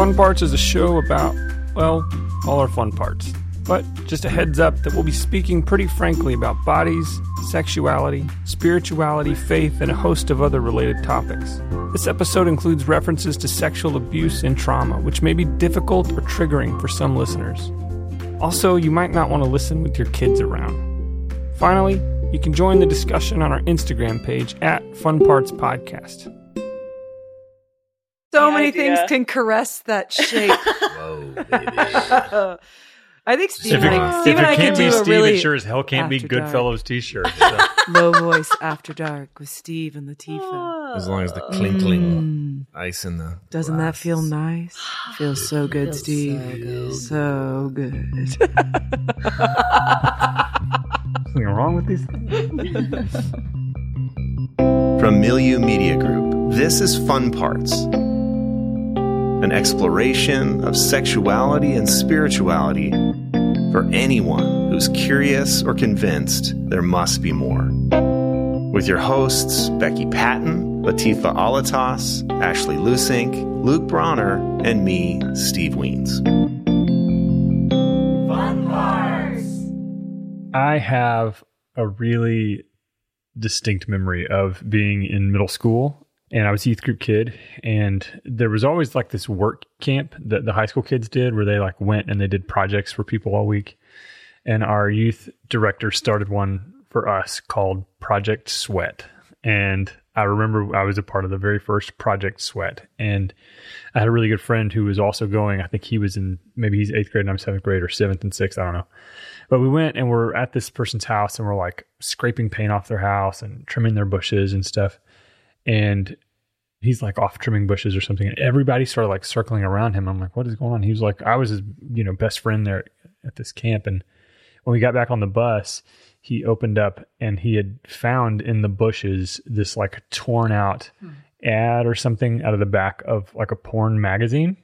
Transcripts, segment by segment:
Fun Parts is a show about, well, all our fun parts. But just a heads up that we'll be speaking pretty frankly about bodies, sexuality, spirituality, faith, and a host of other related topics. This episode includes references to sexual abuse and trauma, which may be difficult or triggering for some listeners. Also, you might not want to listen with your kids around. Finally, you can join the discussion on our Instagram page at Fun Parts Podcast. So many things can caress that shape. Whoa, baby. I think Steve and I can do a really... If it can't be Steve, it sure as hell can't be Goodfellas t-shirt. So. Low voice after dark with Steve and Latifah. As long as the clinkling ice in the Doesn't glass. That feel nice? Feels so good, feels Steve. So good. So good. Something wrong with these things? From Milieu Media Group, this is Fun Parts. An exploration of sexuality and spirituality for anyone who's curious or convinced there must be more. With your hosts, Becky Patton, Latifah Alatas, Ashley Lusink, Luke Bronner, and me, Steve Weens. Fun Parts! I have a really distinct memory of being in middle school. And I was a youth group kid, and there was always like this work camp that the high school kids did where they like went and they did projects for people all week. And our youth director started one for us called Project Sweat. And I remember I was a part of the very first Project Sweat. And I had a really good friend who was also going. I think he was in, maybe he's 8th grade and I'm 7th grade, or 7th and 6th, I don't know. But we went and we're at this person's house and we're like scraping paint off their house and trimming their bushes and stuff. And he's like off trimming bushes or something. And everybody started like circling around him. I'm like, what is going on? He was like, I was his, best friend there at this camp. And when we got back on the bus, he opened up and he had found in the bushes this like torn out ad or something out of the back of like a porn magazine.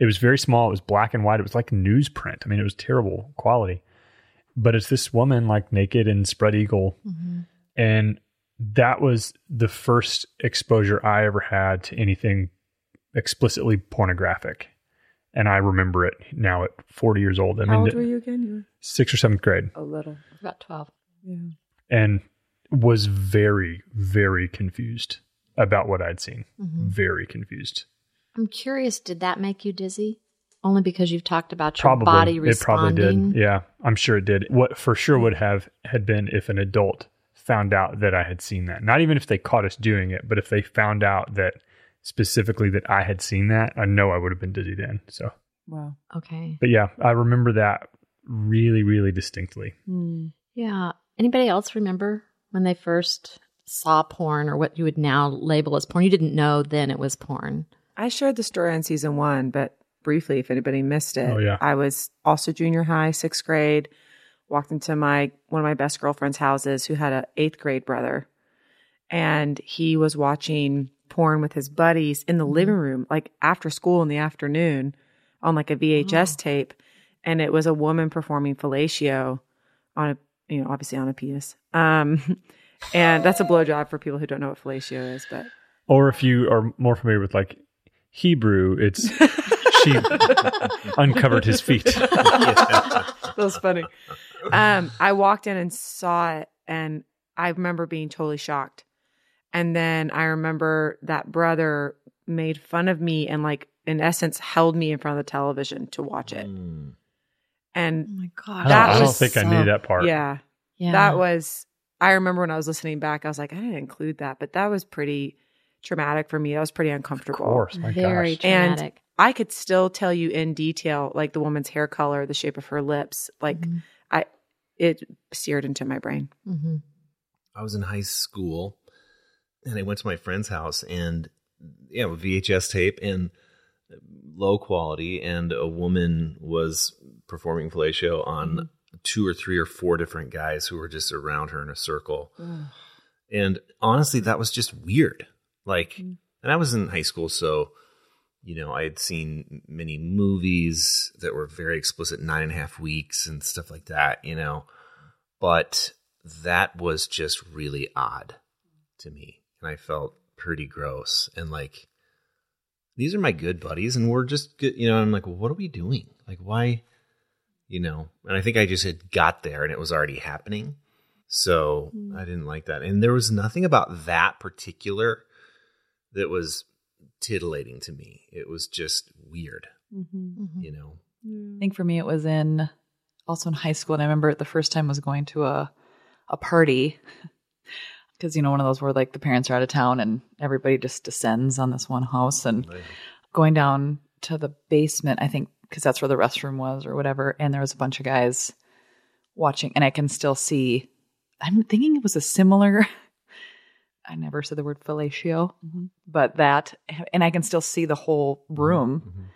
It was very small. It was black and white. It was like newsprint. I mean, it was terrible quality. But it's this woman like naked and spread eagle. Mm-hmm. And that was the first exposure I ever had to anything explicitly pornographic. And I remember it now at 40 years old. I mean, how old were you again? You were 6th or 7th grade. A little. About 12. Yeah. And was very, very confused about what I'd seen. Mm-hmm. Very confused. I'm curious, did that make you dizzy? Only because you've talked about your body responding? It probably did. Yeah, I'm sure it did. What for sure would have had been if an adult found out that I had seen that. Not even if they caught us doing it, but if they found out that specifically that I had seen that, I know I would have been dizzy then. So, wow. Okay. But yeah, I remember that really, really distinctly. Mm. Yeah. Anybody else remember when they first saw porn, or what you would now label as porn? You didn't know then it was porn. I shared the story on season 1, but briefly, if anybody missed it, I was also junior high, 6th grade. Walked into one of my best girlfriend's houses who had an 8th grade brother, and he was watching porn with his buddies in the living room, like after school in the afternoon, on like a VHS tape, and it was a woman performing fellatio on a, obviously on a penis, and that's a blowjob for people who don't know what fellatio is, but or if you are more familiar with like Hebrew, it's. She uncovered his feet. That was funny. I walked in and saw it, and I remember being totally shocked. And then I remember that brother made fun of me and, like, in essence, held me in front of the television to watch it. Mm. And oh my God, I don't think I knew that part. Yeah. That was, I remember when I was listening back, I was like, I didn't include that, but that was pretty traumatic for me. That was pretty uncomfortable. Of course, my Very gosh. Traumatic. And I could still tell you in detail, like the woman's hair color, the shape of her lips. Like it seared into my brain. Mm-hmm. I was in high school, and I went to my friend's house, and VHS tape and low quality, and a woman was performing fellatio on 2 or 3 or 4 different guys who were just around her in a circle. Ugh. And honestly, that was just weird. Like, and I was in high school, so. I had seen many movies that were very explicit, 9.5 weeks and stuff like that, But that was just really odd to me. And I felt pretty gross. And like, these are my good buddies, and we're just good, you know. And I'm like, well, what are we doing? Like, why, you know? And I think I just had got there, and it was already happening, so I didn't like that. And there was nothing about that particular that was titillating to me. It was just weird, you know. I think for me, it was also in high school, and I remember the first time I was going to a party. Because, you know, one of those where like the parents are out of town and everybody just descends on this one house and going down to the basement, I think, because that's where the restroom was or whatever. And there was a bunch of guys watching, and I can still see, I'm thinking it was a similar, I never said the word fellatio, but that, and I can still see the whole room.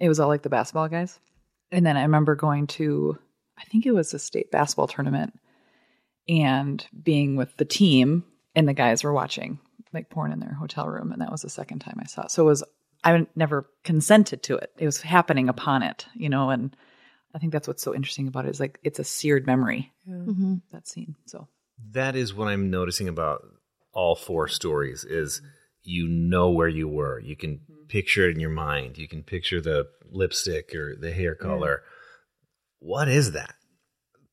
It was all like the basketball guys. And then I remember going to, I think it was a state basketball tournament, and being with the team, and the guys were watching like porn in their hotel room. And that was the second time I saw it. So it was, I never consented to it. It was happening upon it, you know? And I think that's what's so interesting about it is like, it's a seared memory, that scene. So that is what I'm noticing about all four stories is, you know, where you were, you can picture it in your mind. You can picture the lipstick or the hair color. What is that?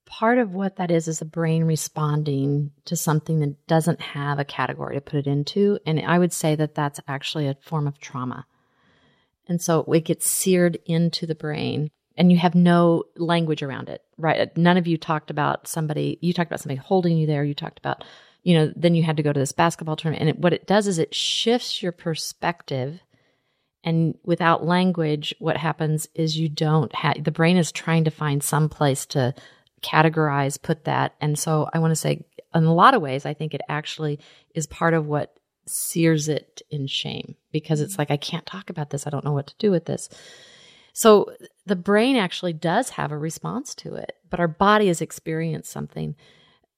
Part of what that is the brain responding to something that doesn't have a category to put it into. And I would say that that's actually a form of trauma. And so it gets seared into the brain, and you have no language around it, right? None of you talked about somebody, you talked about somebody holding you there. You talked about, you know, then you had to go to this basketball tournament. And what it does is it shifts your perspective. And without language, what happens is you don't have, the brain is trying to find some place to categorize, put that. And so I want to say in a lot of ways, I think it actually is part of what sears it in shame, because it's like, I can't talk about this. I don't know what to do with this. So the brain actually does have a response to it, but our body has experienced something.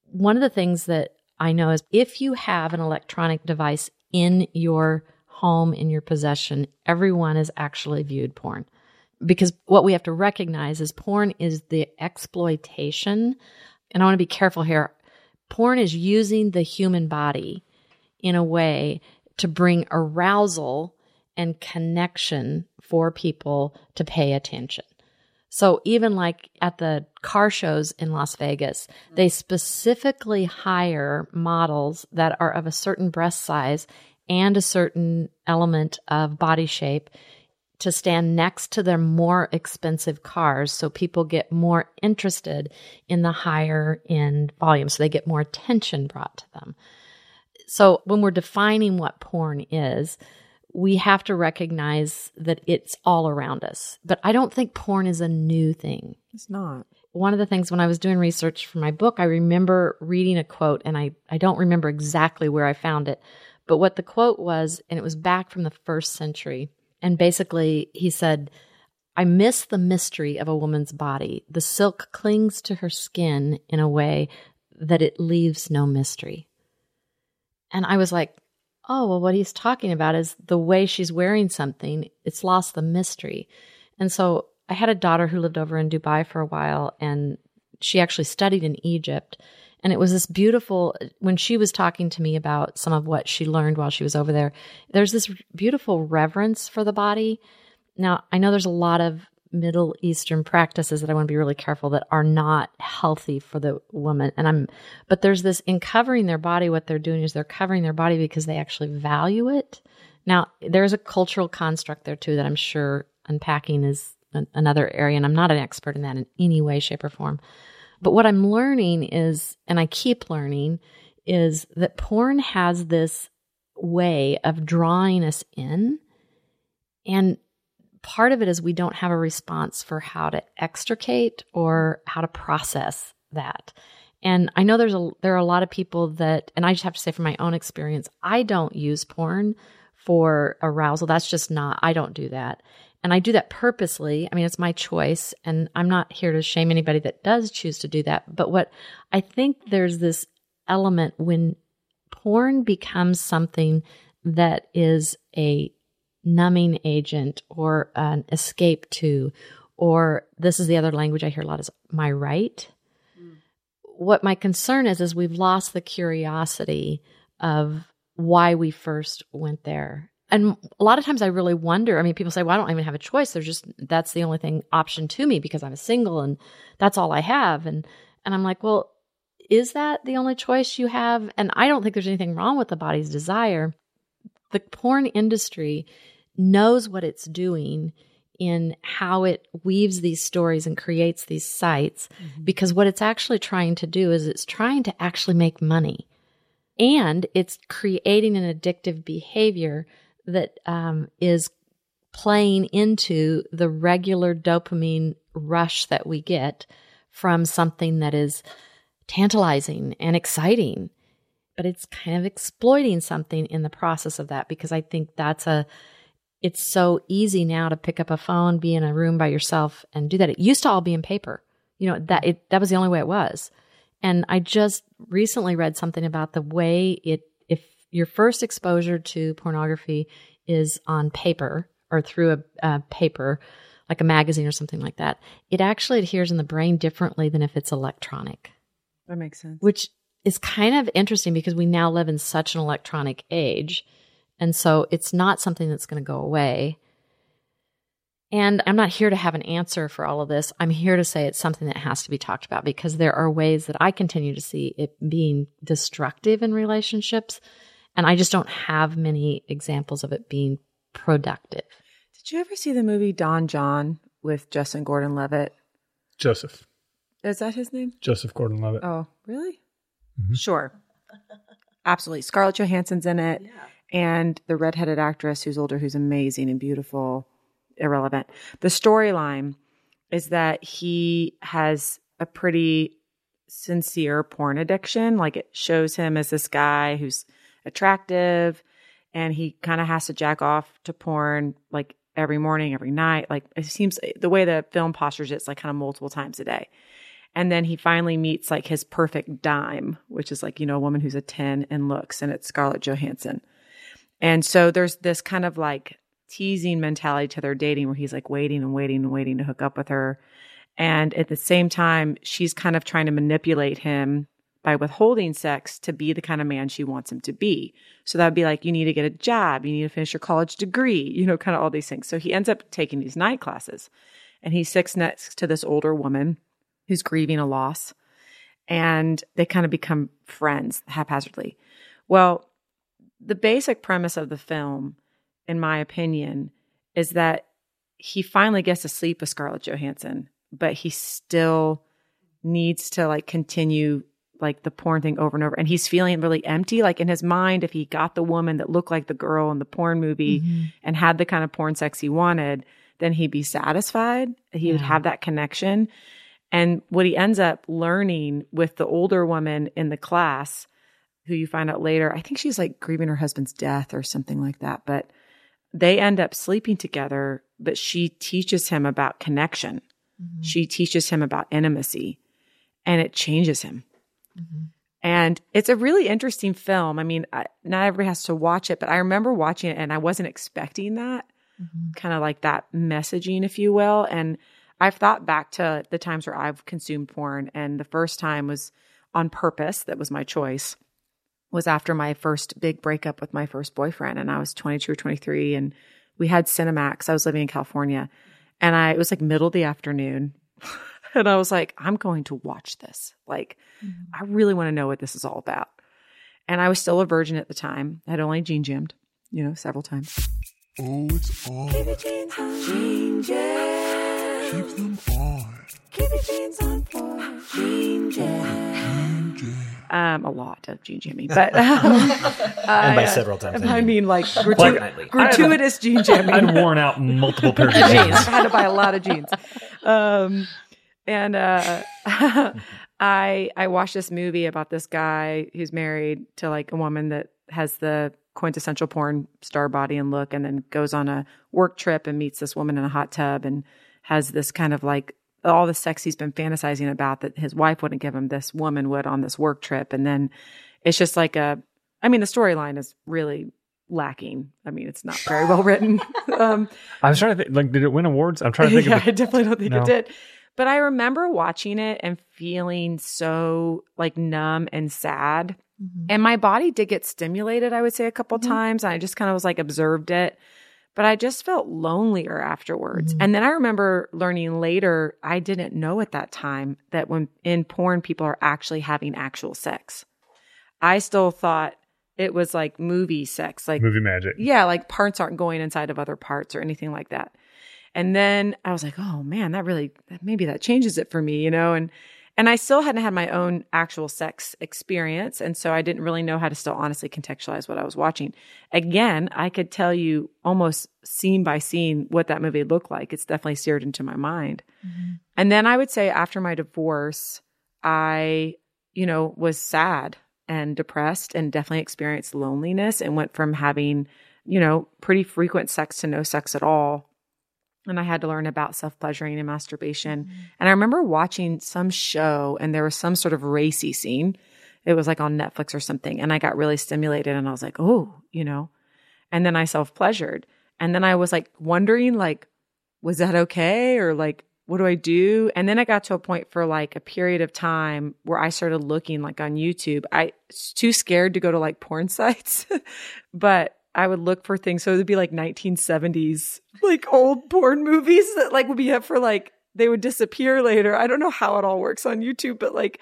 One of the things that I know is if you have an electronic device in your home, in your possession, everyone has actually viewed porn. Because what we have to recognize is porn is the exploitation. And I want to be careful here. Porn is using the human body in a way to bring arousal and connection for people to pay attention. So even like at the car shows in Las Vegas, they specifically hire models that are of a certain breast size and a certain element of body shape to stand next to their more expensive cars, so people get more interested in the higher end volume, so they get more attention brought to them. So when we're defining what porn is, we have to recognize that it's all around us. But I don't think porn is a new thing. It's not. One of the things when I was doing research for my book, I remember reading a quote, and I don't remember exactly where I found it, but what the quote was, and it was back from the first century. And basically, he said, I miss the mystery of a woman's body. The silk clings to her skin in a way that it leaves no mystery. And I was like, oh, well, what he's talking about is the way she's wearing something, it's lost the mystery. And so I had a daughter who lived over in Dubai for a while, and she actually studied in Egypt. And it was this beautiful, when she was talking to me about some of what she learned while she was over there, there's this beautiful reverence for the body. Now, I know there's a lot of Middle Eastern practices that I want to be really careful that are not healthy for the woman. But there's this in covering their body, what they're doing is they're covering their body because they actually value it. Now, there's a cultural construct there too that I'm sure unpacking is another area. And I'm not an expert in that in any way, shape, or form. But what I'm learning is, and I keep learning, is that porn has this way of drawing us in. And part of it is we don't have a response for how to extricate or how to process that. And I know there are a lot of people that, and I just have to say from my own experience, I don't use porn for arousal. That's just not, I don't do that. And I do that purposely. I mean, it's my choice, and I'm not here to shame anybody that does choose to do that. But what I think there's this element when porn becomes something that is a numbing agent or an escape to, or this is the other language I hear a lot is my right. What my concern is we've lost the curiosity of why we first went there. And a lot of times I really wonder, I mean, people say, well, I don't even have a choice. There's just, that's the only thing option to me because I'm a single and that's all I have. And I'm like, well, is that the only choice you have? And I don't think there's anything wrong with the body's desire. The porn industry knows what it's doing in how it weaves these stories and creates these sites, mm-hmm. because what it's actually trying to do is it's trying to actually make money, and it's creating an addictive behavior that is playing into the regular dopamine rush that we get from something that is tantalizing and exciting, but it's kind of exploiting something in the process of that, because I think that's it's so easy now to pick up a phone, be in a room by yourself and do that. It used to all be in paper. You know, that was the only way it was. And I just recently read something about the way if your first exposure to pornography is on paper or through a paper, like a magazine or something like that, it actually adheres in the brain differently than if it's electronic. That makes sense. Which is kind of interesting because we now live in such an electronic age. And so it's not something that's going to go away. And I'm not here to have an answer for all of this. I'm here to say it's something that has to be talked about, because there are ways that I continue to see it being destructive in relationships. And I just don't have many examples of it being productive. Did you ever see the movie Don Jon with Joseph Gordon-Levitt? Joseph. Is that his name? Joseph Gordon-Levitt. Oh, really? Mm-hmm. Sure. Absolutely. Scarlett Johansson's in it. Yeah. And the redheaded actress who's older, who's amazing and beautiful, irrelevant. The storyline is that he has a pretty sincere porn addiction. Like, it shows him as this guy who's attractive, and he kind of has to jack off to porn like every morning, every night. Like, it seems the way the film postures it, it's like kind of multiple times a day. And then he finally meets like his perfect dime, which is like, you know, a woman who's a 10 in looks, and it's Scarlett Johansson. And so there's this kind of like teasing mentality to their dating, where he's like waiting and waiting and waiting to hook up with her. And at the same time, she's kind of trying to manipulate him by withholding sex to be the kind of man she wants him to be. So that'd be like, you need to get a job, you need to finish your college degree, you know, kind of all these things. So he ends up taking these night classes, and he sits next to this older woman who's grieving a loss, and they kind of become friends haphazardly. Well, the basic premise of the film, in my opinion, is that he finally gets to sleep with Scarlett Johansson, but he still needs to like continue like the porn thing over and over. And he's feeling really empty. Like, in his mind, if he got the woman that looked like the girl in the porn movie, mm-hmm. and had the kind of porn sex he wanted, then he'd be satisfied. He would have that connection. And what he ends up learning with the older woman in the class, who you find out later, I think she's like grieving her husband's death or something like that, but they end up sleeping together, but she teaches him about connection. Mm-hmm. She teaches him about intimacy, and it changes him. Mm-hmm. And it's a really interesting film. I mean, not everybody has to watch it, but I remember watching it and I wasn't expecting that, mm-hmm. kind of like that messaging, if you will. And I've thought back to the times where I've consumed porn, and the first time was on purpose. That was my choice. Was after my first big breakup with my first boyfriend, and I was 22 or 23, and we had Cinemax. I was living in California, and it was like middle of the afternoon, and I was like, I'm going to watch this. Like, mm-hmm. I really want to know what this is all about. And I was still a virgin at the time. I had only Gene Jammed, you know, several times. Oh, it's on. Keep your jeans on. Gene Jam. Keep them on. Keep your jeans on for Gene Jam. Gene Jam. A lot of Gene Jamming, but and by several times, I mean like gratuitous Gene Jamming. I'd worn out multiple pairs of jeans. I had to buy a lot of jeans, and I watched this movie about this guy who's married to like a woman that has the quintessential porn star body and look, and then goes on a work trip and meets this woman in a hot tub, and has this kind of like, all the sex he's been fantasizing about that his wife wouldn't give him, this woman would on this work trip. And then it's just like the storyline is really lacking. I mean, it's not very well written. I was trying to think, like, did it win awards? I'm trying to think. Yeah, I definitely don't think it did. But I remember watching it and feeling so like numb and sad Mm-hmm. And my body did get stimulated, I would say, a couple mm-hmm. times. And I just kind of was like observed it. But I just felt lonelier afterwards. Mm-hmm. And then I remember learning later, I didn't know at that time that when in porn, people are actually having actual sex. I still thought it was like movie sex. Like movie magic. Yeah, like parts aren't going inside of other parts or anything like that. And then I was like, oh man, that really, maybe that changes it for me, you know? And I still hadn't had my own actual sex experience. And so I didn't really know how to still honestly contextualize what I was watching. Again, I could tell you almost scene by scene what that movie looked like. It's definitely seared into my mind. Mm-hmm. And then I would say after my divorce, I, you know, was sad and depressed and definitely experienced loneliness and went from having, you know, pretty frequent sex to no sex at all. And I had to learn about self-pleasuring and masturbation. Mm-hmm. And I remember watching some show and there was some sort of racy scene. It was like on Netflix or something. And I got really stimulated and I was like, oh, you know, and then I self-pleasured. And then I was like wondering, like, was that okay? Or like, what do I do? And then I got to a point for like a period of time where I started looking like on YouTube. I was too scared to go to like porn sites, but I would look for things. So it would be like 1970s, like old porn movies that like would be up for like, they would disappear later. I don't know how it all works on YouTube, but like,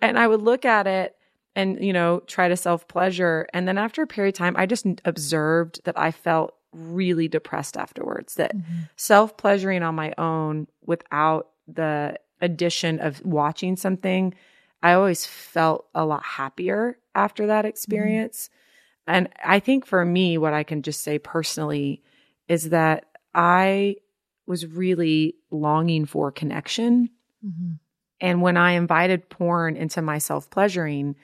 and I would look at it and, you know, try to self-pleasure. And then after a period of time, I just observed that I felt really depressed afterwards, that mm-hmm. self-pleasuring on my own without the addition of watching something, I always felt a lot happier after that experience. Mm-hmm. And I think for me, what I can just say personally is that I was really longing for connection. Mm-hmm. And when I invited porn into my self-pleasuring,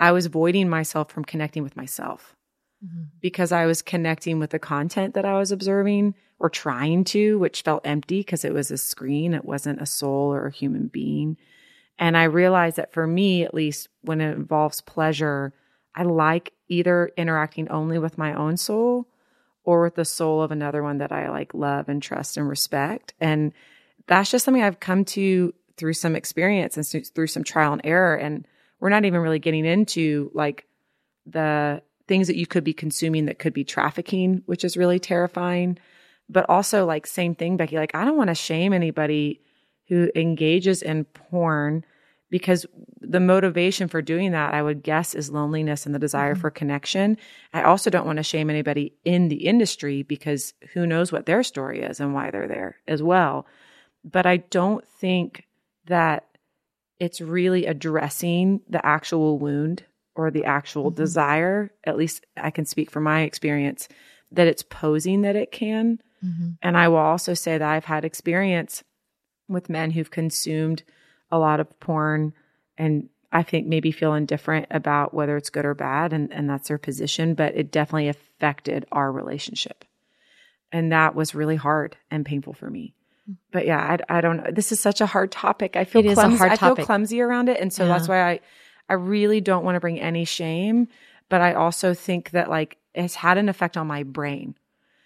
I was voiding myself from connecting with myself mm-hmm. because I was connecting with the content that I was observing or trying to, which felt empty because it was a screen. It wasn't a soul or a human being. And I realized that for me, at least when it involves pleasure, I like either interacting only with my own soul or with the soul of another one that I like love and trust and respect. And that's just something I've come to through some experience and through some trial and error. And we're not even really getting into like the things that you could be consuming that could be trafficking, which is really terrifying. But also like same thing, Becky, like I don't want to shame anybody who engages in porn because the motivation for doing that, I would guess, is loneliness and the desire mm-hmm. for connection. I also don't want to shame anybody in the industry because who knows what their story is and why they're there as well. But I don't think that it's really addressing the actual wound or the actual mm-hmm. desire, at least I can speak from my experience, that it's posing that it can. Mm-hmm. And I will also say that I've had experience with men who've consumed a lot of porn and I think maybe feel indifferent about whether it's good or bad and that's their position, but it definitely affected our relationship. And that was really hard and painful for me. But yeah, I don't know. This is such a hard topic. I feel clumsy around it. And so that's why I really don't want to bring any shame, but I also think that like it's had an effect on my brain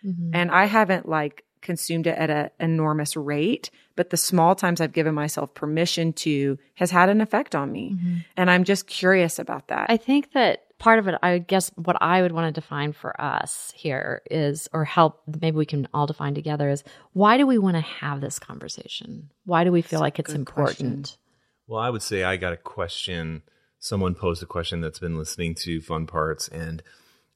mm-hmm. and I haven't like consumed it at an enormous rate, but the small times I've given myself permission to has had an effect on me. Mm-hmm. And I'm just curious about that. I think that part of it, I guess what I would want to define for us here is, or help, maybe we can all define together is, why do we want to have this conversation? Why do we feel like it's important? Question. Well, I would say I got a question. Someone posed a question that's been listening to Fun Parts and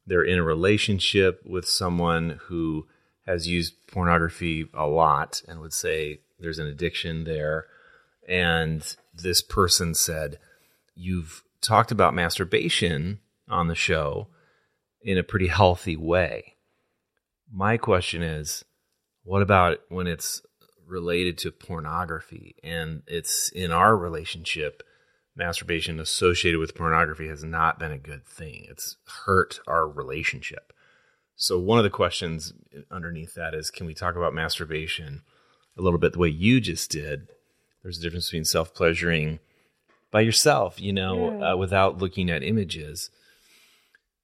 they're in a relationship with someone who has used pornography a lot and would say there's an addiction there. And this person said, you've talked about masturbation on the show in a pretty healthy way. My question is, what about when it's related to pornography and it's in our relationship, masturbation associated with pornography has not been a good thing. It's hurt our relationship. So one of the questions underneath that is, can we talk about masturbation a little bit the way you just did? There's a difference between self-pleasuring by yourself, you know, without looking at images.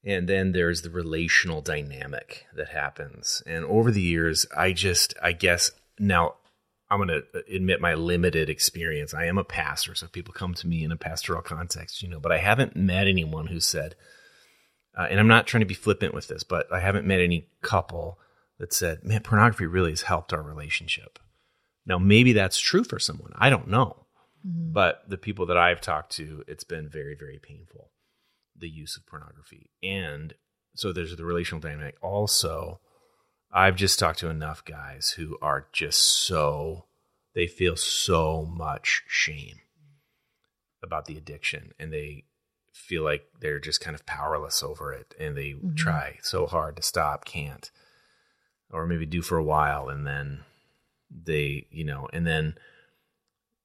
And then there's the relational dynamic that happens. And over the years, I guess now I'm going to admit my limited experience. I am a pastor, so people come to me in a pastoral context, you know, but I haven't met anyone who said, and I'm not trying to be flippant with this, but I haven't met any couple that said, man, pornography really has helped our relationship. Now, maybe that's true for someone. I don't know. Mm-hmm. But the people that I've talked to, it's been very, very painful, the use of pornography. And so there's the relational dynamic. Also, I've just talked to enough guys who are just so, they feel so much shame about the addiction, and they feel like they're just kind of powerless over it, and they mm-hmm. try so hard to stop, can't, or maybe do for a while, and then they, you know, and then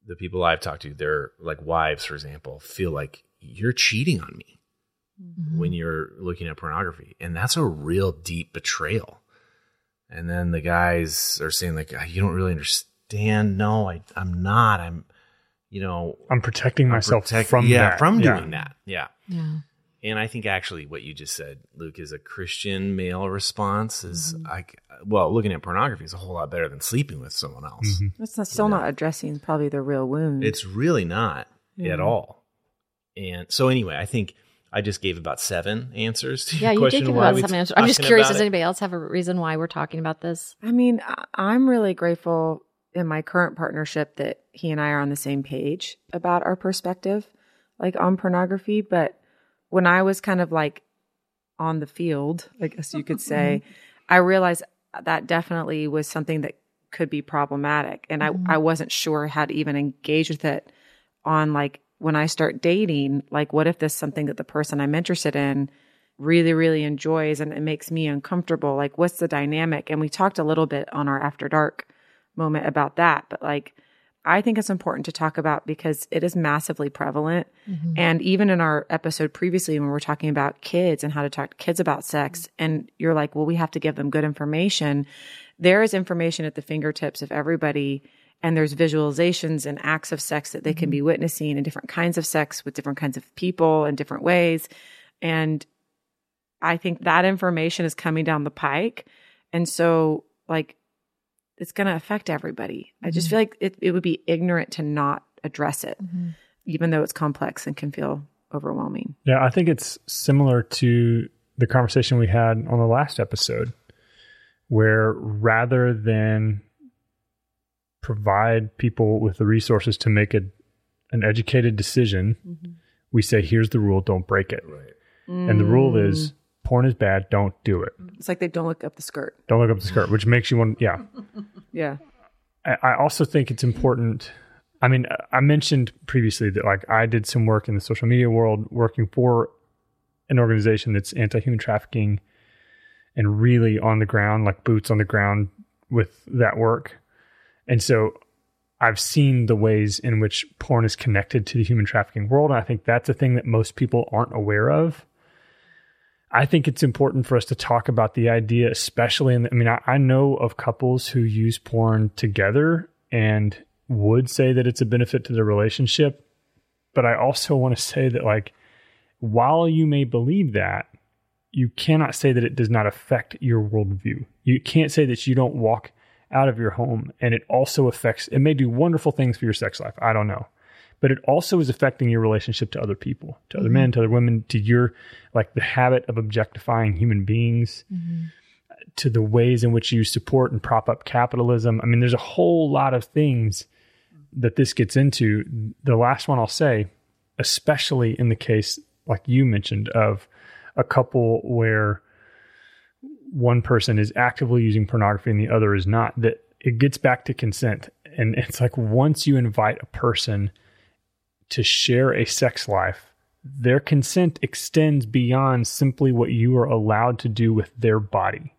the people I've talked to, they're like wives, for example, feel like you're cheating on me mm-hmm. when you're looking at pornography. And that's a real deep betrayal. And then the guys are saying like, you don't really understand. No, I'm not. I'm, you know. I'm protecting myself from yeah, that. From doing that. Yeah. Yeah. And I think actually what you just said, Luke, is a Christian male response is like, mm-hmm. well, looking at pornography is a whole lot better than sleeping with someone else. Mm-hmm. That's not, still not addressing probably the real wound. It's really not at all. And so anyway, I think I just gave about 7 answers to your question. Yeah, you did give about 7 answers. I'm just curious, does anybody else have a reason why we're talking about this? I mean, I'm really grateful in my current partnership that he and I are on the same page about our perspective, like on pornography. But when I was kind of like on the field, I guess you could say, I realized that definitely was something that could be problematic. And I wasn't sure how to even engage with it on like when I start dating, like what if this is something that the person I'm interested in really, really enjoys and it makes me uncomfortable? Like what's the dynamic? And we talked a little bit on our After Dark moment about that, but like I think it's important to talk about because it is massively prevalent. Mm-hmm. And even in our episode previously, when we were talking about kids and how to talk to kids about sex, mm-hmm. and you're like, well, we have to give them good information. There is information at the fingertips of everybody. And there's visualizations and acts of sex that they mm-hmm. can be witnessing, and different kinds of sex with different kinds of people in different ways. And I think that information is coming down the pike. And so like, it's going to affect everybody. Mm-hmm. I just feel like it would be ignorant to not address it, mm-hmm. even though it's complex and can feel overwhelming. Yeah, I think it's similar to the conversation we had on the last episode, where rather than provide people with the resources to make an educated decision, mm-hmm. we say, here's the rule, don't break it. Right. Mm. And the rule is, porn is bad. Don't do it. It's like they don't look up the skirt. Don't look up the skirt, which makes you want, yeah. yeah. I also think it's important. I mean, I mentioned previously that like I did some work in the social media world working for an organization that's anti-human trafficking and really on the ground, like boots on the ground with that work. And so I've seen the ways in which porn is connected to the human trafficking world. And I think that's a thing that most people aren't aware of. I think it's important for us to talk about the idea, especially in, I know of couples who use porn together and would say that it's a benefit to their relationship. But I also want to say that like, while you may believe that, you cannot say that it does not affect your worldview. You can't say that you don't walk out of your home and it also affects, it may do wonderful things for your sex life. I don't know. But it also is affecting your relationship to other people, to other mm-hmm. men, to other women, to your, like the habit of objectifying human beings, mm-hmm. to the ways in which you support and prop up capitalism. I mean, there's a whole lot of things that this gets into. The last one I'll say, especially in the case, like you mentioned, of a couple where one person is actively using pornography and the other is not, that it gets back to consent. And it's like, once you invite a person to share a sex life, their consent extends beyond simply what you are allowed to do with their body.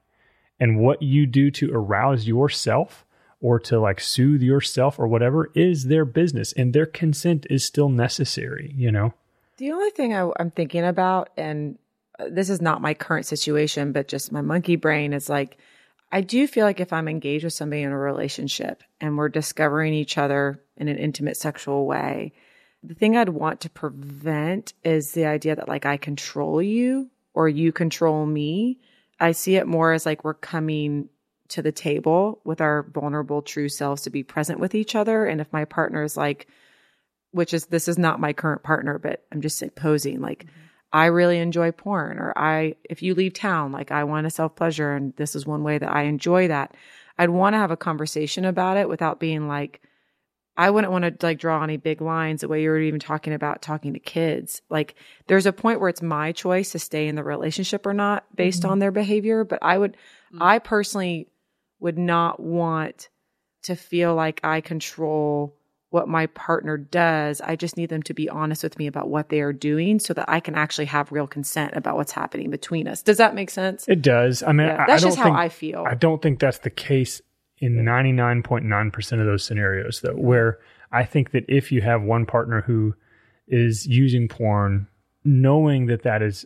And what you do to arouse yourself or to like soothe yourself or whatever is their business, and their consent is still necessary, you know? The only thing I'm thinking about, and this is not my current situation, but just my monkey brain is like, I do feel like if I'm engaged with somebody in a relationship and we're discovering each other in an intimate sexual way, the thing I'd want to prevent is the idea that like I control you or you control me. I see it more as like we're coming to the table with our vulnerable true selves to be present with each other. And if my partner is like, which is, this is not my current partner, but I'm just posing, like, mm-hmm. I really enjoy porn, or if you leave town, like, I want to self-pleasure, and this is one way that I enjoy that. I'd want to have a conversation about it without being like, I wouldn't want to like draw any big lines the way you were even talking about talking to kids. Like, there's a point where it's my choice to stay in the relationship or not based mm-hmm. on their behavior. But I would, mm-hmm. I personally would not want to feel like I control what my partner does. I just need them to be honest with me about what they are doing so that I can actually have real consent about what's happening between us. Does that make sense? It does. I mean, yeah, that's just how I feel. I don't think that's the case in 99.9% of those scenarios, though, where I think that if you have one partner who is using porn, knowing that that is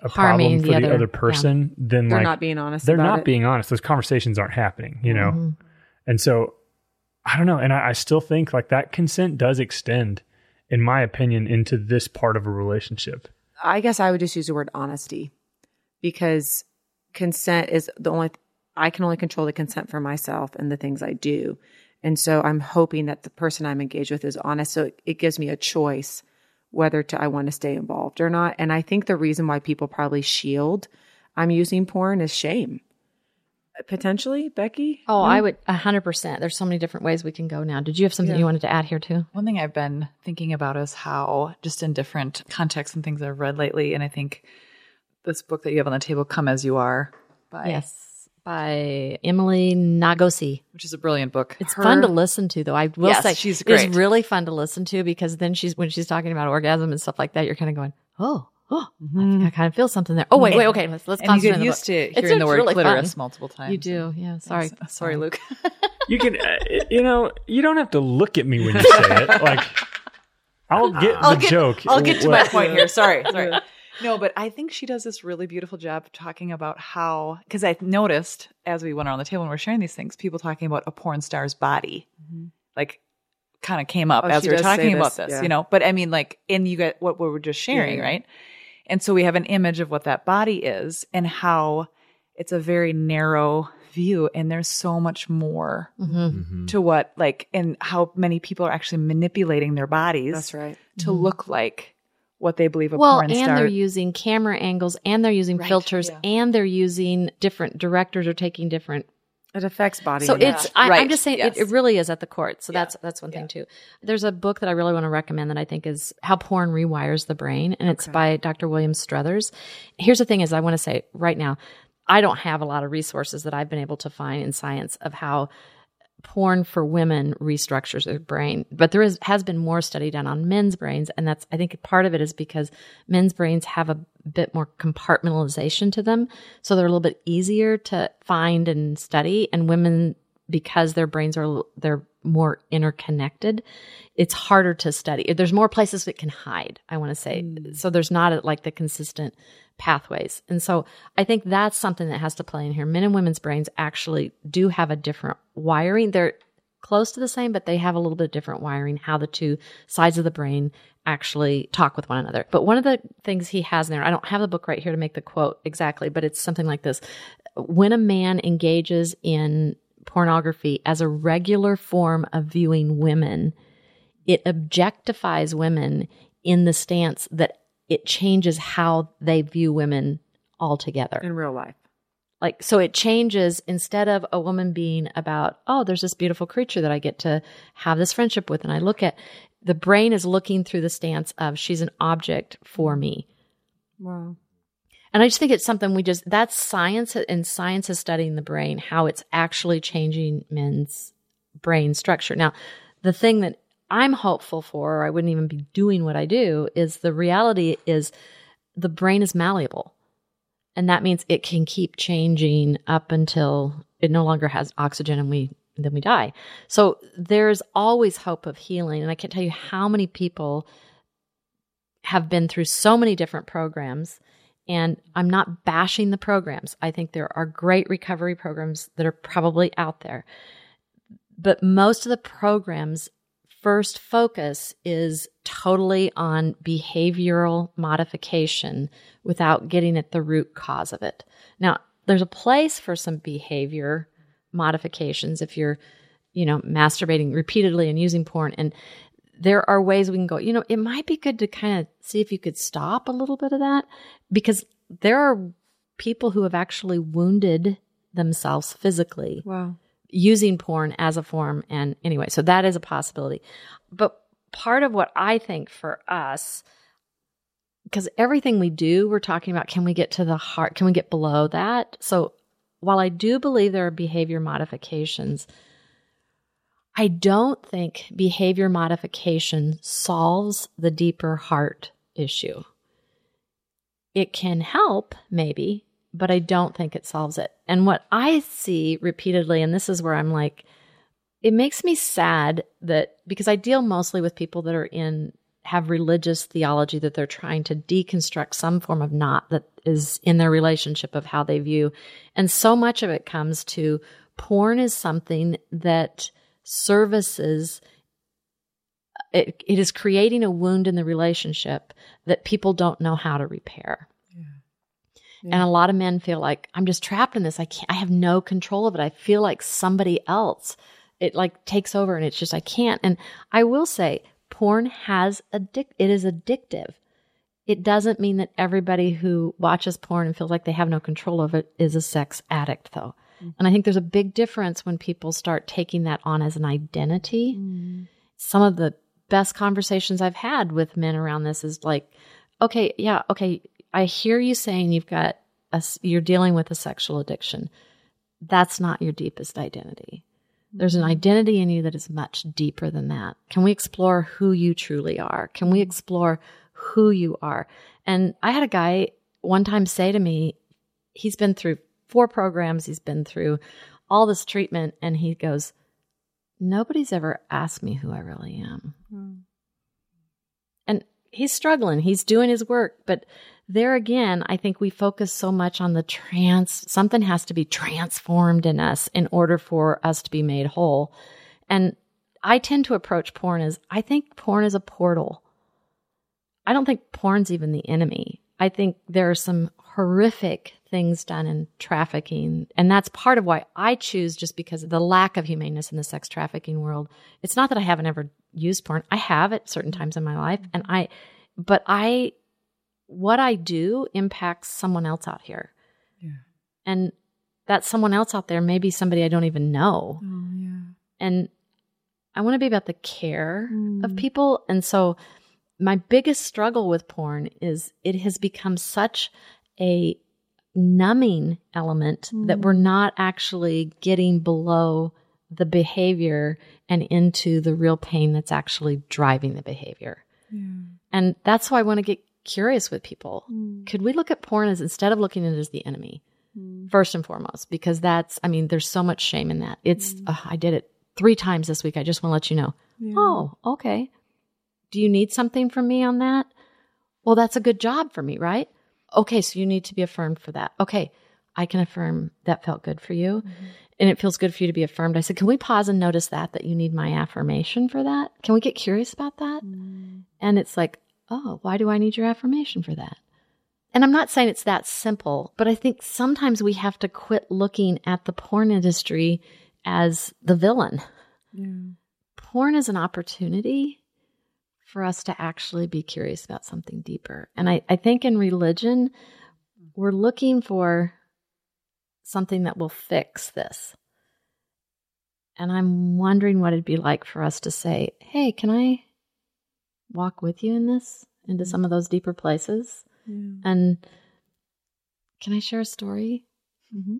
a problem for the other person, yeah. then they're like, not being honest. They're not being honest. Those conversations aren't happening, you know? Mm-hmm. And so I don't know. And I still think like that consent does extend, in my opinion, into this part of a relationship. I guess I would just use the word honesty, because consent is the only I can only control the consent for myself and the things I do. And so I'm hoping that the person I'm engaged with is honest. So it gives me a choice whether I want to stay involved or not. And I think the reason why people probably shield I'm using porn is shame. Potentially, Becky? Oh, I would 100%. There's so many different ways we can go now. Did you have something you wanted to add here too? One thing I've been thinking about is how just in different contexts and things I've read lately. And I think this book that you have on the table, Come As You Are, by Emily Nagoski, which is a brilliant book. It's fun to listen to, though. I will say she's great. It's really fun to listen to, because then when she's talking about orgasm and stuff like that, you're kind of going, oh, mm-hmm. I think I kind of feel something there. Oh, wait, okay, let's and concentrate. You get used to hearing the word really clitoris multiple times. You do, yeah. Sorry, Luke. You can, you don't have to look at me when you say it. Like, I'll get the joke. I'll get to my point here. Sorry. No, but I think she does this really beautiful job talking about how, because I noticed as we went around the table and we're sharing these things, people talking about a porn star's body, mm-hmm. like kind of came up as we were talking about this, you know, but I mean, like, and you got what we were just sharing, right? And so we have an image of what that body is and how it's a very narrow view, and there's so much more mm-hmm. to what, like, and how many people are actually manipulating their bodies to mm-hmm. look like what they believe a porn star. Well, and they're using camera angles, and they're using filters, and they're using different directors or taking different. It affects body. So it's, I'm just saying, it really is at the core. So that's one thing too. There's a book that I really want to recommend that I think is How Porn Rewires the Brain, and it's by Dr. William Struthers. Here's the thing is I want to say right now, I don't have a lot of resources that I've been able to find in science of how porn for women restructures their brain, but there has been more study done on men's brains, and that's, I think, part of it is because men's brains have a bit more compartmentalization to them, so they're a little bit easier to find and study. And women, because their brains they're more interconnected, it's harder to study. There's more places it can hide, I want to say. So there's not like the consistent pathways. And so I think that's something that has to play in here. Men and women's brains actually do have a different wiring. They're close to the same, but they have a little bit different wiring, how the two sides of the brain actually talk with one another. But one of the things he has in there, I don't have the book right here to make the quote exactly, but it's something like this. When a man engages in pornography as a regular form of viewing women, it objectifies women in the stance that it changes how they view women altogether. In real life. Like, so it changes, instead of a woman being about, oh, there's this beautiful creature that I get to have this friendship with, and I look at, the brain is looking through the stance of, she's an object for me. Wow. And I just think it's something that's science, and science is studying the brain, how it's actually changing men's brain structure. Now, the thing that I'm hopeful for, or I wouldn't even be doing what I do, is the reality is the brain is malleable. And that means it can keep changing up until it no longer has oxygen and then we die. So there's always hope of healing. And I can't tell you how many people have been through so many different programs. And I'm not bashing the programs. I think there are great recovery programs that are probably out there. But most of the programs' first focus is totally on behavioral modification without getting at the root cause of it. Now, there's a place for some behavior modifications if you're, you know, masturbating repeatedly and using porn. And there are ways we can go, you know, it might be good to kind of see if you could stop a little bit of that, because there are people who have actually wounded themselves physically. Wow. Using porn as a form. And anyway, so that is a possibility. But part of what I think for us, because everything we do, we're talking about, can we get to the heart? Can we get below that? So while I do believe there are behavior modifications, I don't think behavior modification solves the deeper heart issue. It can help, maybe, but I don't think it solves it. And what I see repeatedly, and this is where I'm like, it makes me sad that, because I deal mostly with people that are have religious theology that they're trying to deconstruct some form of knot that is in their relationship of how they view. And so much of it comes to porn is something that services, it is creating a wound in the relationship that people don't know how to repair. Yeah. Yeah. And a lot of men feel like, I'm just trapped in this. I have no control of it. I feel like somebody else, it like takes over, and it's just, I can't. And I will say porn it is addictive. It doesn't mean that everybody who watches porn and feels like they have no control of it is a sex addict, though. And I think there's a big difference when people start taking that on as an identity. Mm. Some of the best conversations I've had with men around this is like, okay, I hear you saying you're dealing with a sexual addiction. That's not your deepest identity. There's an identity in you that is much deeper than that. Can we explore who you truly are? Can we explore who you are? And I had a guy one time say to me, he's been through 4 programs, he's been through all this treatment, and he goes, nobody's ever asked me who I really am. Mm. And he's struggling, he's doing his work, but there again, I think we focus so much on the something has to be transformed in us in order for us to be made whole. And I tend to approach porn as, I think porn is a portal. I don't think porn's even the enemy. I think there are some horrific things done in trafficking. And that's part of why I choose, just because of the lack of humaneness in the sex trafficking world. It's not that I haven't ever used porn. I have at certain times in my life. And what I do impacts someone else out here. Yeah. And that someone else out there may be somebody I don't even know. Oh, yeah. And I want to be about the care of people. And so my biggest struggle with porn is it has become such a numbing element that we're not actually getting below the behavior and into the real pain that's actually driving the behavior. Yeah. And that's why I want to get curious with people. Mm. Could we look at porn as, instead of looking at it as the enemy, first and foremost, because there's so much shame in that. It's, I did it 3 times this week. I just want to let you know. Yeah. Oh, okay. Do you need something from me on that? Well, that's a good job for me, right? Okay, so you need to be affirmed for that. Okay, I can affirm that felt good for you, and it feels good for you to be affirmed. I said, can we pause and notice that you need my affirmation for that? Can we get curious about that? Mm. And it's like, oh, why do I need your affirmation for that? And I'm not saying it's that simple, but I think sometimes we have to quit looking at the porn industry as the villain. Mm. Porn is an opportunity for us to actually be curious about something deeper. And I think in religion, we're looking for something that will fix this. And I'm wondering what it'd be like for us to say, hey, can I walk with you in this, into some of those deeper places? Mm. And can I share a story? Mm-hmm.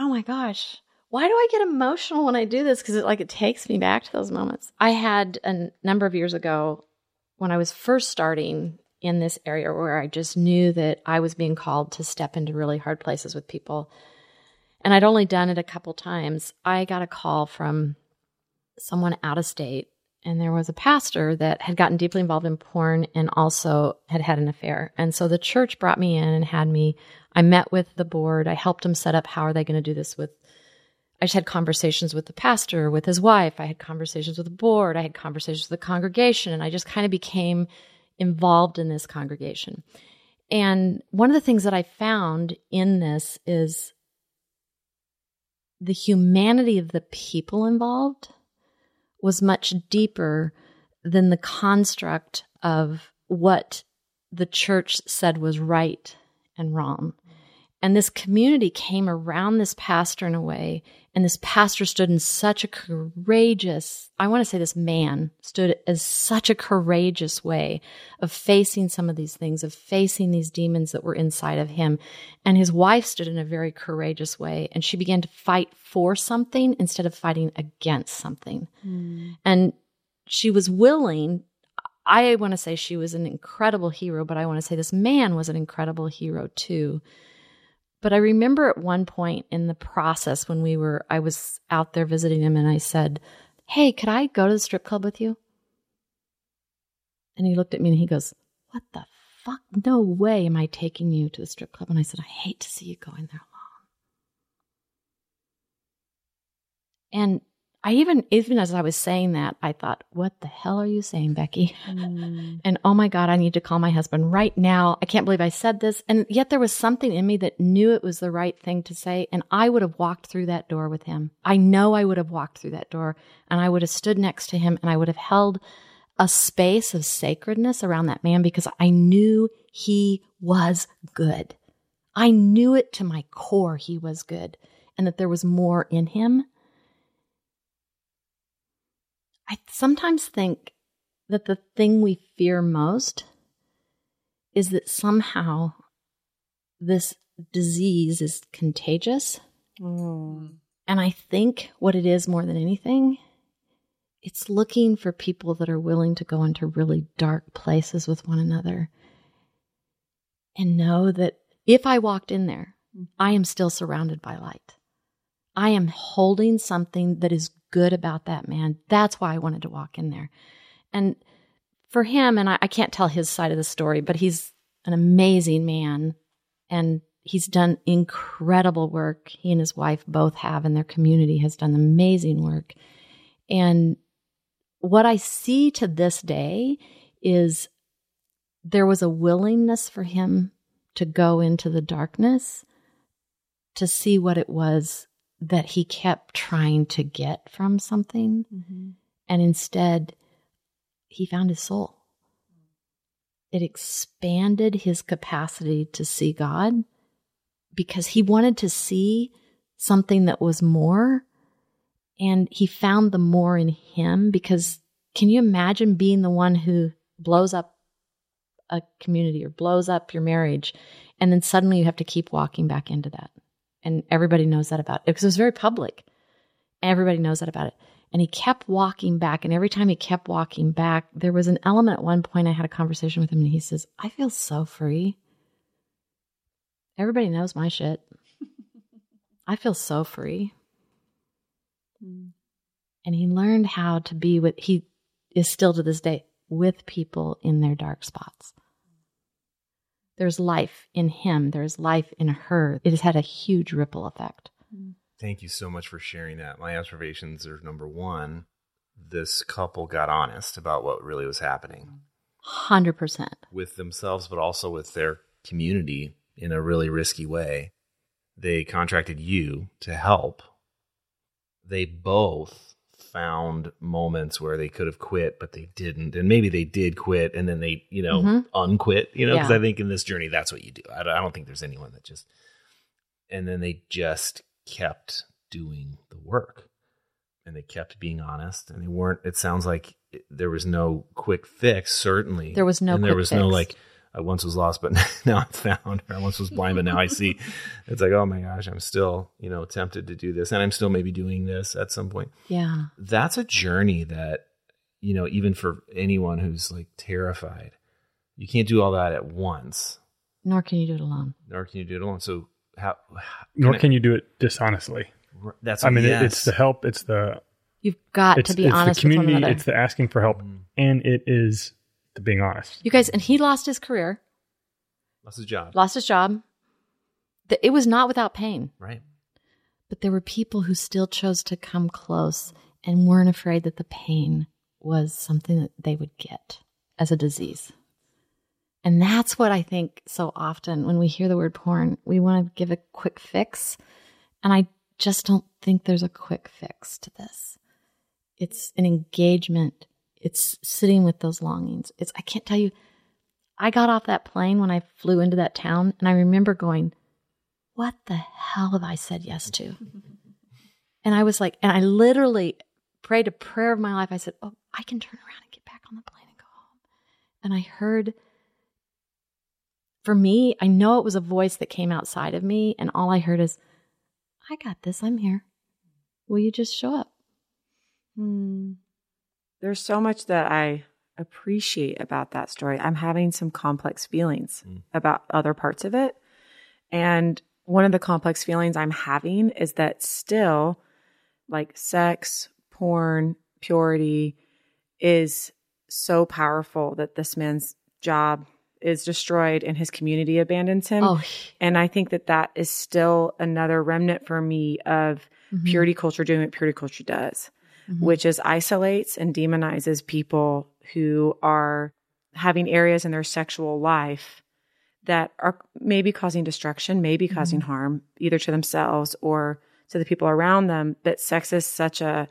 Oh my gosh. Why do I get emotional when I do this? Because it takes me back to those moments. I had a number of years ago when I was first starting in this area where I just knew that I was being called to step into really hard places with people. And I'd only done it a couple times. I got a call from someone out of state, and there was a pastor that had gotten deeply involved in porn and also had had an affair. And so the church brought me in and I met with the board. I helped them set up, how are they going to do this with, I just had conversations with the pastor, with his wife. I had conversations with the board. I had conversations with the congregation. And I just kind of became involved in this congregation. And one of the things that I found in this is the humanity of the people involved was much deeper than the construct of what the church said was right and wrong. And this community came around this pastor in a way, and this pastor stood in such a courageous, I want to say this man stood as such a courageous way of facing some of these things, of facing these demons that were inside of him. And his wife stood in a very courageous way, and she began to fight for something instead of fighting against something. Mm. And she was willing, I want to say she was an incredible hero, but I want to say this man was an incredible hero too. But I remember at one point in the process when I was out there visiting him, and I said, "Hey, could I go to the strip club with you?" And he looked at me and he goes, "What the fuck? No way am I taking you to the strip club." And I said, "I hate to see you going there alone." And I even as I was saying that, I thought, what the hell are you saying, Becky? Mm. And oh my God, I need to call my husband right now. I can't believe I said this. And yet there was something in me that knew it was the right thing to say. And I would have walked through that door with him. I know I would have walked through that door, and I would have stood next to him, and I would have held a space of sacredness around that man, because I knew he was good. I knew it to my core he was good, and that there was more in him. I sometimes think that the thing we fear most is that somehow this disease is contagious. Mm. And I think what it is more than anything, it's looking for people that are willing to go into really dark places with one another and know that if I walked in there, I am still surrounded by light. I am holding something that is good about that man. That's why I wanted to walk in there. And for him, and I can't tell his side of the story, but he's an amazing man, and he's done incredible work. He and his wife both have, and their community has done amazing work. And what I see to this day is there was a willingness for him to go into the darkness to see what it was that he kept trying to get from something. Mm-hmm. And instead, he found his soul. It expanded his capacity to see God, because he wanted to see something that was more. And he found the more in him, because can you imagine being the one who blows up a community or blows up your marriage, and then suddenly you have to keep walking back into that? And everybody knows that about it, because it was very public. Everybody knows that about it. And he kept walking back. And every time he kept walking back, there was an element at one point. I had a conversation with him, and he says, "I feel so free. Everybody knows my shit. I feel so free." Mm. And he learned how to be with, he is still to this day, with people in their dark spots. There's life in him. There's life in her. It has had a huge ripple effect. Thank you so much for sharing that. My observations are, number one, this couple got honest about what really was happening. 100%. With themselves, but also with their community in a really risky way. They contracted you to help. They both found moments where they could have quit, but they didn't. And maybe they did quit, and then they, unquit, because I think in this journey, that's what you do. I don't think there's anyone that just, and then they just kept doing the work, and they kept being honest, and they weren't, it sounds like there was no quick fix. Certainly there was no, and there was no like, I once was lost, but now I'm found. Or I once was blind, but now I see. It's like, oh my gosh, I'm still, tempted to do this. And I'm still maybe doing this at some point. Yeah. That's a journey that, even for anyone who's like terrified, you can't do all that at once. Nor can you do it alone. So can you do it dishonestly? That's what I mean. Yes. It's the help. You've got to be honest with one another. It's the community. It's the asking for help. Mm. And it is being honest. You guys, and he lost his career. Lost his job. It was not without pain. Right. But there were people who still chose to come close and weren't afraid that the pain was something that they would get as a disease. And that's what I think so often when we hear the word porn, we want to give a quick fix. And I just don't think there's a quick fix to this. It's an engagement. It's sitting with those longings. It's, I can't tell you, I got off that plane when I flew into that town, and I remember going, what the hell have I said yes to? And I was like, and I literally prayed a prayer of my life. I said, oh, I can turn around and get back on the plane and go home. And I heard, for me, I know it was a voice that came outside of me, and all I heard is, I got this, I'm here. Will you just show up? There's so much that I appreciate about that story. I'm having some complex feelings about other parts of it. And one of the complex feelings I'm having is that still, like, sex, porn, purity is so powerful that this man's job is destroyed and his community abandons him. Oh. And I think that that is still another remnant for me of purity culture doing what purity culture does, which is isolates and demonizes people who are having areas in their sexual life that are maybe causing destruction, maybe causing harm, either to themselves or to the people around them. But sex is such a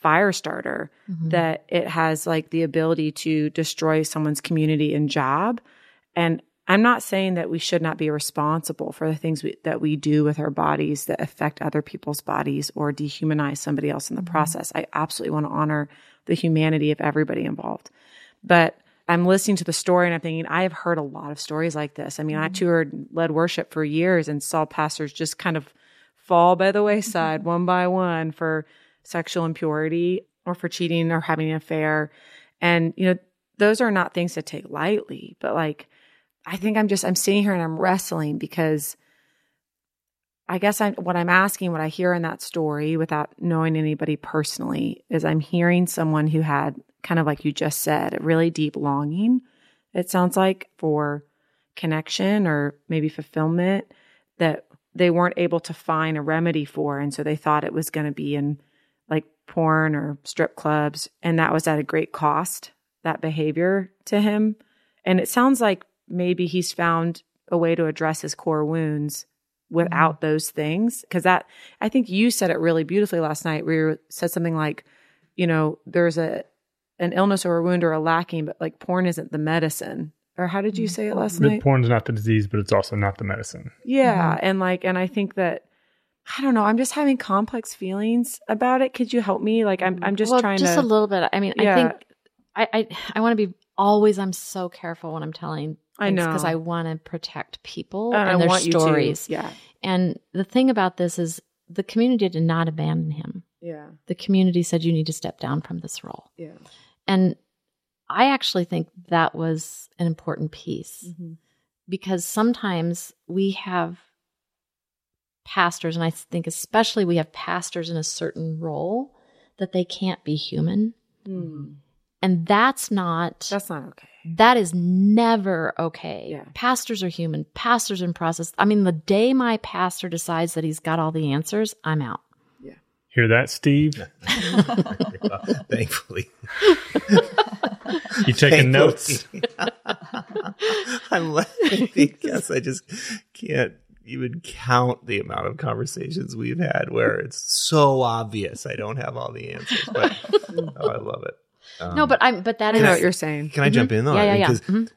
fire starter that it has, like, the ability to destroy someone's community and job. And I'm not saying that we should not be responsible for the things that we do with our bodies that affect other people's bodies or dehumanize somebody else in the process. I absolutely want to honor the humanity of everybody involved. But I'm listening to the story and I'm thinking, I have heard a lot of stories like this. I mean, I toured, led worship for years and saw pastors just kind of fall by the wayside one by one for sexual impurity or for cheating or having an affair. And, you know, those are not things to take lightly, but, like, I think I'm sitting here and I'm wrestling because I guess what I'm asking, what I hear in that story without knowing anybody personally is I'm hearing someone who had kind of, like you just said, a really deep longing, it sounds like, for connection or maybe fulfillment that they weren't able to find a remedy for. And so they thought it was going to be in, like, porn or strip clubs. And that was at a great cost, that behavior to him. And it sounds like maybe he's found a way to address his core wounds without those things. Because that, I think you said it really beautifully last night, where you said something like, you know, there's an illness or a wound or a lacking, but, like, porn isn't the medicine. Or how did you say it last night? Porn's not the disease, but it's also not the medicine. Yeah. And, like, and I think that, I don't know, I'm just having complex feelings about it. Could you help me? Like, I'm just trying just to. Just a little bit. I mean, yeah. I think I want to be always, I'm so careful when I'm telling things, I know, because I want to protect people and their stories. Yeah. And the thing about this is the community did not abandon him. Yeah. The community said, you need to step down from this role. Yeah. And I actually think that was an important piece because sometimes we have pastors, and I think especially we have pastors in a certain role that they can't be human. And that's not okay. That is never okay. Yeah. Pastors are human. Pastors in process. I mean, the day my pastor decides that he's got all the answers, I'm out. Yeah. Hear that, Steve? Thankfully. You taking notes? I'm laughing because I just can't even count the amount of conversations we've had where it's so obvious I don't have all the answers. But I love it. No, but that is what you're saying. Can I jump in though? Yeah.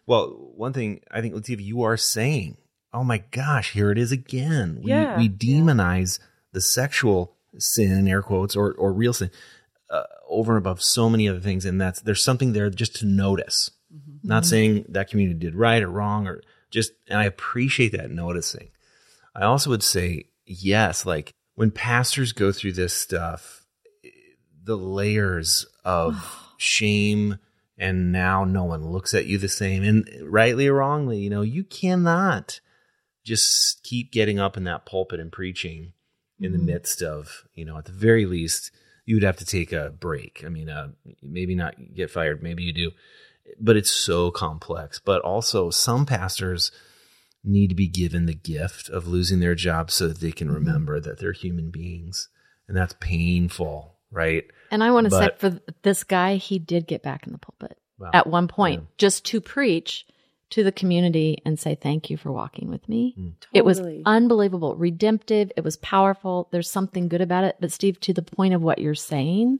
Well, one thing I think, Latif, you are saying, oh my gosh, here it is again. We demonize the sexual sin, air quotes, or real sin, over and above so many other things. And there's something there just to notice. Not saying that community did right or wrong, or just, and I appreciate that noticing. I also would say, yes, like when pastors go through this stuff, the layers of shame, and now no one looks at you the same, and rightly or wrongly, you know, you cannot just keep getting up in that pulpit and preaching in the midst of, you know, at the very least you would have to take a break. I mean, maybe not get fired, maybe you do, but it's so complex. But also some pastors need to be given the gift of losing their job so that they can remember that they're human beings, and that's painful. Right. And I want to say for this guy, he did get back in the pulpit at one point just to preach, to the community and say, thank you for walking with me. Mm. Totally. It was unbelievable, redemptive. It was powerful. There's something good about it. But Steve, to the point of what you're saying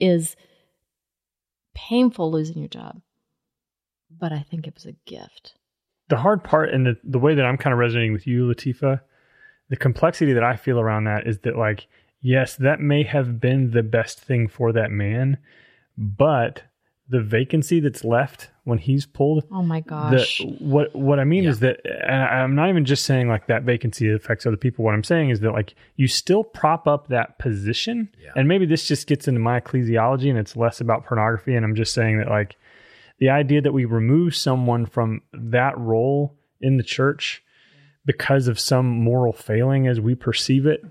is painful losing your job. But I think it was a gift. The hard part, and the way that I'm kind of resonating with you, Latifah, the complexity that I feel around that is that, like, yes, that may have been the best thing for that man, but the vacancy that's left when he's pulled. Oh my gosh. What I mean is that, and I'm not even just saying like that vacancy affects other people. What I'm saying is that, like, you still prop up that position. Yeah. And maybe this just gets into my ecclesiology and it's less about pornography. And I'm just saying that, like, the idea that we remove someone from that role in the church because of some moral failing as we perceive it,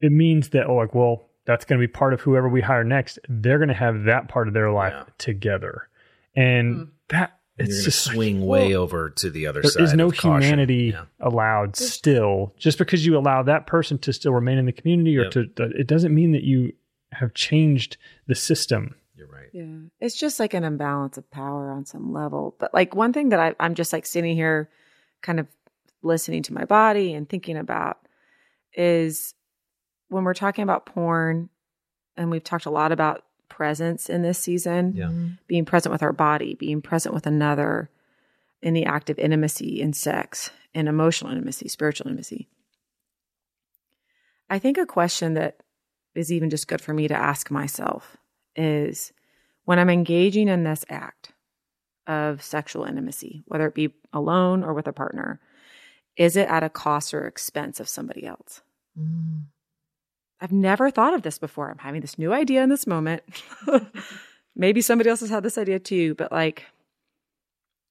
it means that, like, well, that's going to be part of whoever we hire next. They're going to have that part of their life together. And that, it's just swing way over to the other side. There is no humanity allowed still, just because you allow that person to still remain in the community or it doesn't mean that you have changed the system. Yeah. It's just like an imbalance of power on some level. But, like, one thing that I'm just, like, sitting here kind of listening to my body and thinking about is when we're talking about porn, and we've talked a lot about presence in this season, being present with our body, being present with another in the act of intimacy and sex and emotional intimacy, spiritual intimacy. I think a question that is even just good for me to ask myself is, when I'm engaging in this act of sexual intimacy, whether it be alone or with a partner, is it at a cost or expense of somebody else? Mm. I've never thought of this before. I'm having this new idea in this moment. Maybe somebody else has had this idea too, but, like,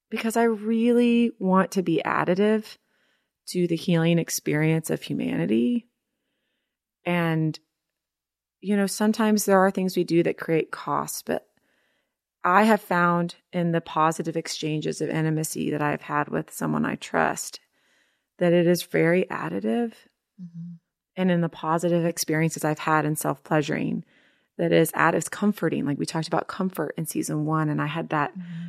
because I really want to be additive to the healing experience of humanity. And, you know, sometimes there are things we do that create costs, but I have found in the positive exchanges of intimacy that I've had with someone I trust that it is very additive. Mm-hmm. And in the positive experiences I've had in self-pleasuring, that is additive, comforting. Like, we talked about comfort in season one, and I had that. Mm-hmm.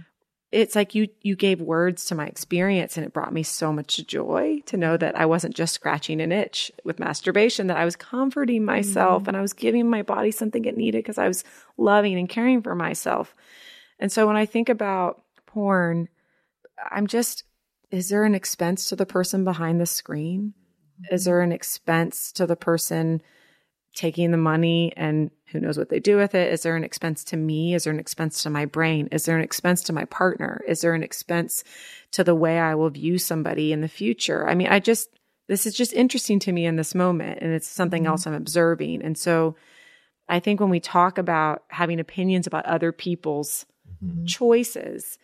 It's like you gave words to my experience, and it brought me so much joy to know that I wasn't just scratching an itch with masturbation, that I was comforting myself and I was giving my body something it needed because I was loving and caring for myself. And so when I think about porn, I'm just, is there an expense to the person behind the screen? Is there an expense to the person taking the money and who knows what they do with it? Is there an expense to me? Is there an expense to my brain? Is there an expense to my partner? Is there an expense to the way I will view somebody in the future? I mean, this is just interesting to me in this moment, and it's something else I'm observing. And so I think when we talk about having opinions about other people's choices,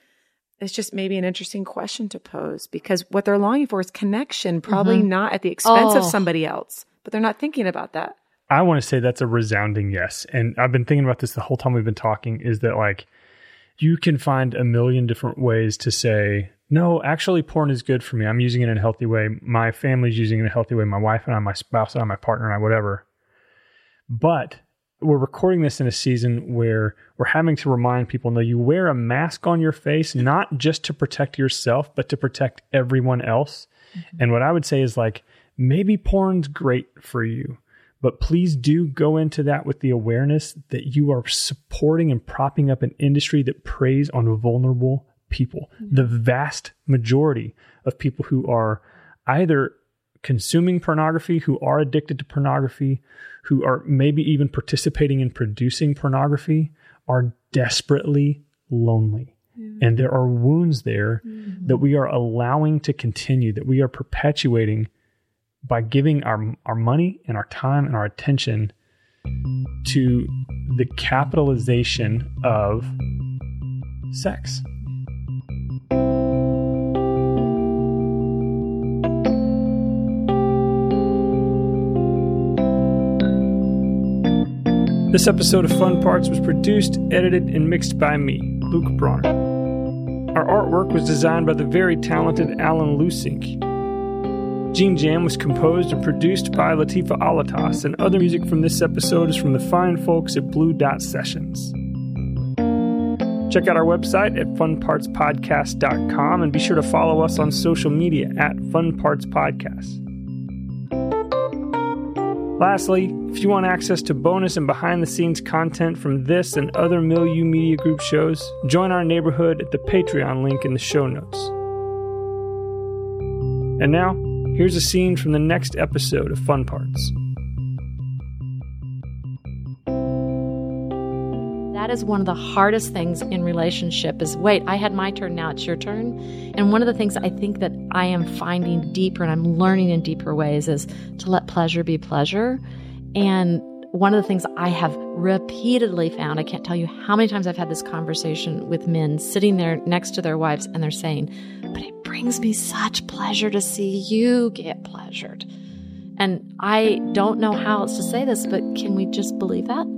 it's just maybe an interesting question to pose, because what they're longing for is connection, probably not at the expense of somebody else, but they're not thinking about that. I want to say that's a resounding yes. And I've been thinking about this the whole time we've been talking, is that, like, you can find a million different ways to say, no, actually porn is good for me. I'm using it in a healthy way. My family's using it in a healthy way. My wife and I, my spouse and I, my partner and I, whatever. But we're recording this in a season where we're having to remind people, no, you wear a mask on your face, not just to protect yourself, but to protect everyone else. Mm-hmm. And what I would say is, like, maybe porn's great for you, but please do go into that with the awareness that you are supporting and propping up an industry that preys on vulnerable people. Mm-hmm. The vast majority of people who are either consuming pornography, who are addicted to pornography, who are maybe even participating in producing pornography, are desperately lonely. Mm-hmm. And there are wounds there that we are allowing to continue, that we are perpetuating by giving our money and our time and our attention to the capitalization of sex. This episode of Fun Parts was produced, edited, and mixed by me, Luke Bronner. Our artwork was designed by the very talented Alan Lusink. Gene Jam was composed and produced by Latifah Alatas, and other music from this episode is from the fine folks at Blue Dot Sessions. Check out our website at funpartspodcast.com and be sure to follow us on social media at Fun Parts Podcast. Lastly, if you want access to bonus and behind-the-scenes content from this and other Milieu Media Group shows, join our neighborhood at the Patreon link in the show notes. And now, here's a scene from the next episode of Fun Parts. That is one of the hardest things in relationship is, wait, I had my turn, now it's your turn. And one of the things I think that I am finding deeper and I'm learning in deeper ways is to let pleasure be pleasure. And one of the things I have repeatedly found, I can't tell you how many times I've had this conversation with men sitting there next to their wives and they're saying, but it brings me such pleasure to see you get pleasured. And I don't know how else to say this, but can we just believe that?